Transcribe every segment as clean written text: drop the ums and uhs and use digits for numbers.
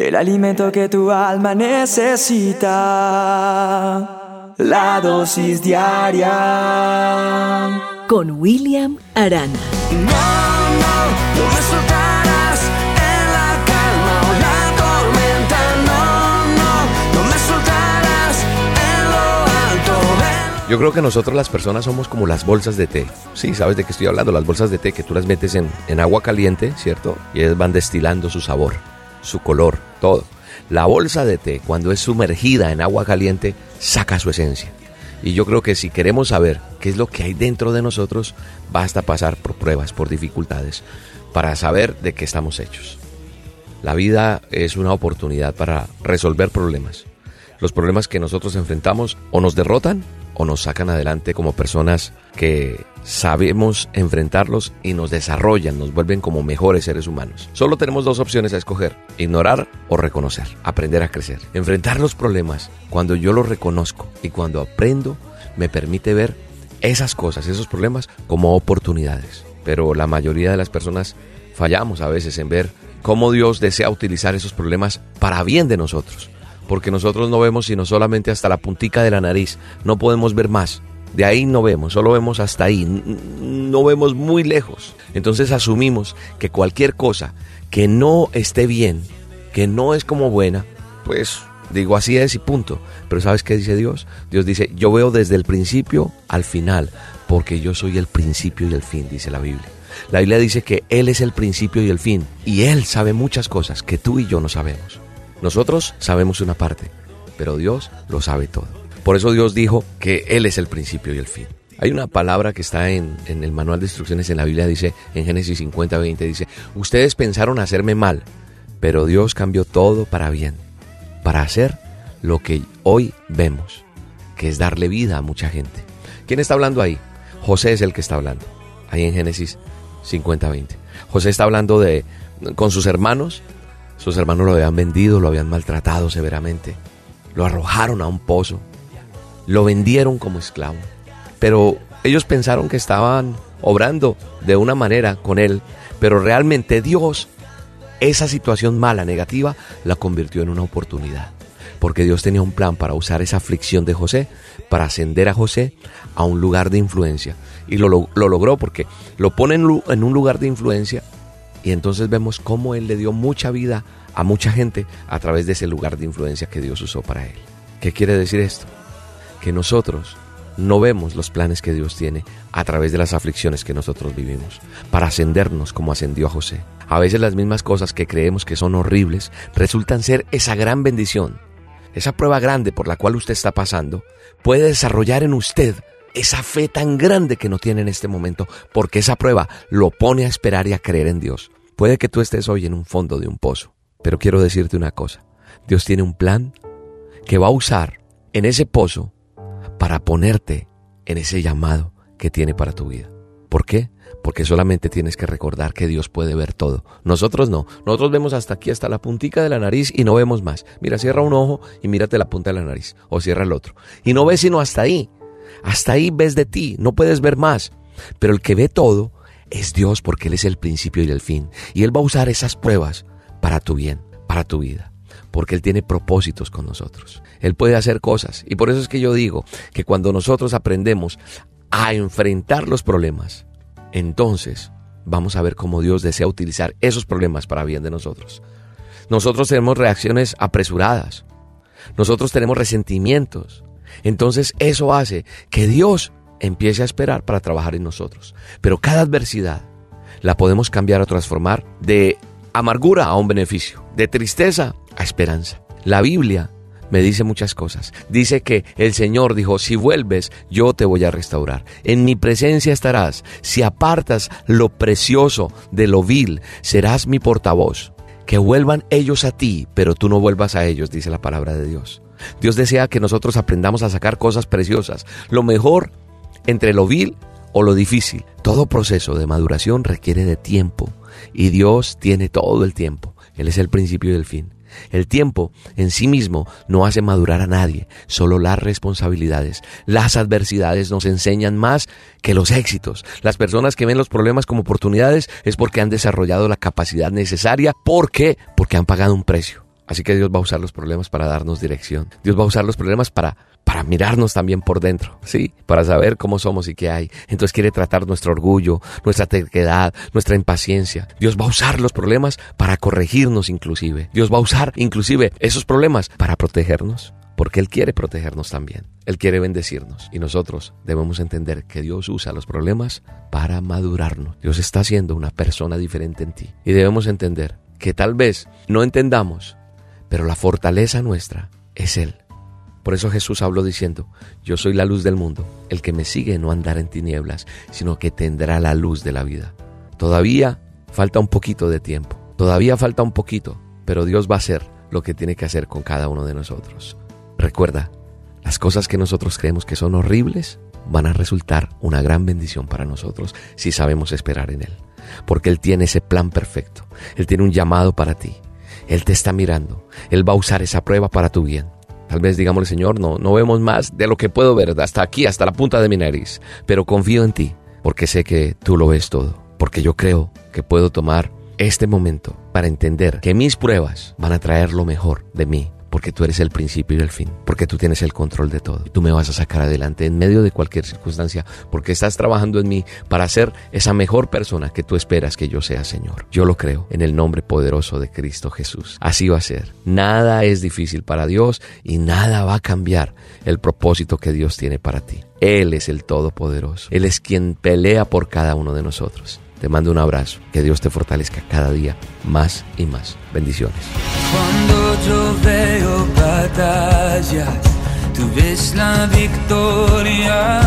el alimento que tu alma necesita, la dosis diaria. Con William Arana. No, no, no resultarás en la calma o la tormenta. No, no, no me soltarás en lo alto. Yo creo que nosotros las personas somos como las bolsas de té. Sí, ¿sabes de qué estoy hablando? Las bolsas de té que tú las metes en agua caliente, ¿cierto? Y ellas van destilando su sabor, su color, todo. La bolsa de té, cuando es sumergida en agua caliente, saca su esencia. Y yo creo que si queremos saber qué es lo que hay dentro de nosotros, basta pasar por pruebas, por dificultades, para saber de qué estamos hechos. La vida es una oportunidad para resolver problemas. Los problemas que nosotros enfrentamos o nos derrotan o nos sacan adelante como personas que sabemos enfrentarlos y nos desarrollan, nos vuelven como mejores seres humanos. Solo tenemos dos opciones a escoger: ignorar o reconocer, aprender a crecer. Enfrentar los problemas, cuando yo los reconozco y cuando aprendo, me permite ver esas cosas, esos problemas como oportunidades. Pero la mayoría de las personas fallamos a veces en ver cómo Dios desea utilizar esos problemas para bien de nosotros. Porque nosotros no vemos sino solamente hasta la puntica de la nariz, no podemos ver más, de ahí no vemos, solo vemos hasta ahí, no vemos muy lejos. Entonces asumimos que cualquier cosa que no esté bien, que no es como buena, pues digo así es y punto. Pero ¿sabes qué dice Dios? Dios dice: yo veo desde el principio al final, porque yo soy el principio y el fin, dice la Biblia. La Biblia dice que Él es el principio y el fin, y Él sabe muchas cosas que tú y yo no sabemos. Nosotros sabemos una parte, pero Dios lo sabe todo. Por eso Dios dijo que Él es el principio y el fin. Hay una palabra que está en el manual de instrucciones en la Biblia, dice en Génesis 50:20, dice: ustedes pensaron hacerme mal, pero Dios cambió todo para bien, para hacer lo que hoy vemos, que es darle vida a mucha gente. ¿Quién está hablando ahí? José es el que está hablando, ahí en Génesis 50:20. José está hablando con sus hermanos. Sus hermanos lo habían vendido, lo habían maltratado severamente. Lo arrojaron a un pozo. Lo vendieron como esclavo. Pero ellos pensaron que estaban obrando de una manera con él. Pero realmente Dios, esa situación mala, negativa, la convirtió en una oportunidad. Porque Dios tenía un plan para usar esa aflicción de José, para ascender a José a un lugar de influencia. Y lo logró, porque lo pone en un lugar de influencia. Y entonces vemos cómo Él le dio mucha vida a mucha gente a través de ese lugar de influencia que Dios usó para Él. ¿Qué quiere decir esto? Que nosotros no vemos los planes que Dios tiene a través de las aflicciones que nosotros vivimos, para ascendernos como ascendió a José. A veces las mismas cosas que creemos que son horribles resultan ser esa gran bendición. Esa prueba grande por la cual usted está pasando puede desarrollar en usted esa fe tan grande que no tiene en este momento, porque esa prueba lo pone a esperar y a creer en Dios. Puede que tú estés hoy en un fondo de un pozo, pero quiero decirte una cosa: Dios tiene un plan que va a usar en ese pozo para ponerte en ese llamado que tiene para tu vida. ¿Por qué? Porque solamente tienes que recordar que Dios puede ver todo. Nosotros no. Nosotros vemos hasta aquí, hasta la puntica de la nariz, y no vemos más. Mira, cierra un ojo y mírate la punta de la nariz, o cierra el otro, y no ves sino hasta ahí. Hasta ahí ves de ti, no puedes ver más. Pero el que ve todo es Dios, porque Él es el principio y el fin. Y Él va a usar esas pruebas para tu bien, para tu vida, porque Él tiene propósitos con nosotros. Él puede hacer cosas. Y por eso es que yo digo que cuando nosotros aprendemos a enfrentar los problemas, entonces vamos a ver cómo Dios desea utilizar esos problemas para bien de nosotros. Nosotros tenemos reacciones apresuradas. Nosotros tenemos resentimientos. Entonces eso hace que Dios empiece a esperar para trabajar en nosotros. Pero cada adversidad la podemos cambiar o transformar de amargura a un beneficio, de tristeza a esperanza. La Biblia me dice muchas cosas. Dice que el Señor dijo: si vuelves, yo te voy a restaurar. En mi presencia estarás. Si apartas lo precioso de lo vil, serás mi portavoz. Que vuelvan ellos a ti, pero tú no vuelvas a ellos, dice la palabra de Dios. Dios desea que nosotros aprendamos a sacar cosas preciosas, lo mejor entre lo vil o lo difícil. Todo proceso de maduración requiere de tiempo, y Dios tiene todo el tiempo. Él es el principio y el fin. El tiempo en sí mismo no hace madurar a nadie, solo las responsabilidades. Las adversidades nos enseñan más que los éxitos. Las personas que ven los problemas como oportunidades es porque han desarrollado la capacidad necesaria. ¿Por qué? Porque han pagado un precio. Así que Dios va a usar los problemas para darnos dirección. Dios va a usar los problemas para mirarnos también por dentro, ¿sí? Para saber cómo somos y qué hay. Entonces quiere tratar nuestro orgullo, nuestra terquedad, nuestra impaciencia. Dios va a usar los problemas para corregirnos inclusive. Dios va a usar inclusive esos problemas para protegernos, porque Él quiere protegernos también. Él quiere bendecirnos. Y nosotros debemos entender que Dios usa los problemas para madurarnos. Dios está haciendo una persona diferente en ti. Y debemos entender que tal vez no entendamos, pero la fortaleza nuestra es Él. Por eso Jesús habló diciendo: yo soy la luz del mundo, el que me sigue no andará en tinieblas, sino que tendrá la luz de la vida. Todavía falta un poquito de tiempo, todavía falta un poquito, pero Dios va a hacer lo que tiene que hacer con cada uno de nosotros. Recuerda, las cosas que nosotros creemos que son horribles van a resultar una gran bendición para nosotros si sabemos esperar en Él, porque Él tiene ese plan perfecto, Él tiene un llamado para ti, Él te está mirando, Él va a usar esa prueba para tu bien. Tal vez digámosle: Señor, no vemos más de lo que puedo ver hasta aquí, hasta la punta de mi nariz. Pero confío en ti, porque sé que tú lo ves todo. Porque yo creo que puedo tomar este momento para entender que mis pruebas van a traer lo mejor de mí. Porque tú eres el principio y el fin. Porque tú tienes el control de todo. Y tú me vas a sacar adelante en medio de cualquier circunstancia. Porque estás trabajando en mí para ser esa mejor persona que tú esperas que yo sea, Señor. Yo lo creo en el nombre poderoso de Cristo Jesús. Así va a ser. Nada es difícil para Dios y nada va a cambiar el propósito que Dios tiene para ti. Él es el Todopoderoso. Él es quien pelea por cada uno de nosotros. Te mando un abrazo. Que Dios te fortalezca cada día más y más. Bendiciones. Cuando yo veo batallas, tú ves la victoria.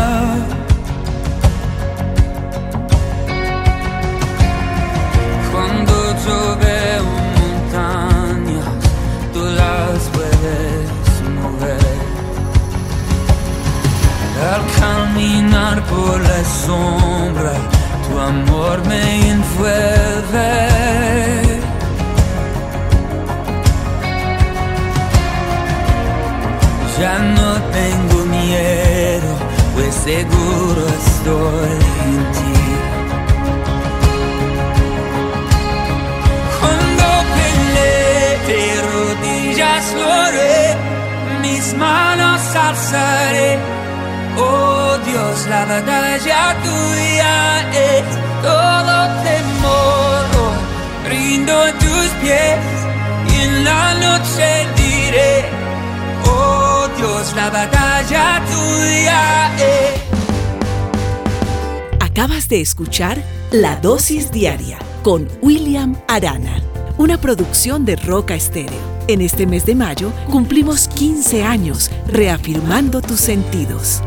Cuando yo veo montañas, tú las puedes mover. Al caminar por la sombra, tu amor me envuelve. Ya no tengo miedo, pues seguro estoy en ti. Cuando peleé de rodillas lo haré, mis manos alzaré. Oh Dios, la batalla tuya es, todo temor oh, rindo en tus pies. Y en la noche diré: oh Dios, la batalla tuya es. Acabas de escuchar La Dosis Diaria con William Arana, una producción de Roca Estéreo. En este mes de mayo cumplimos 15 años reafirmando tus sentidos.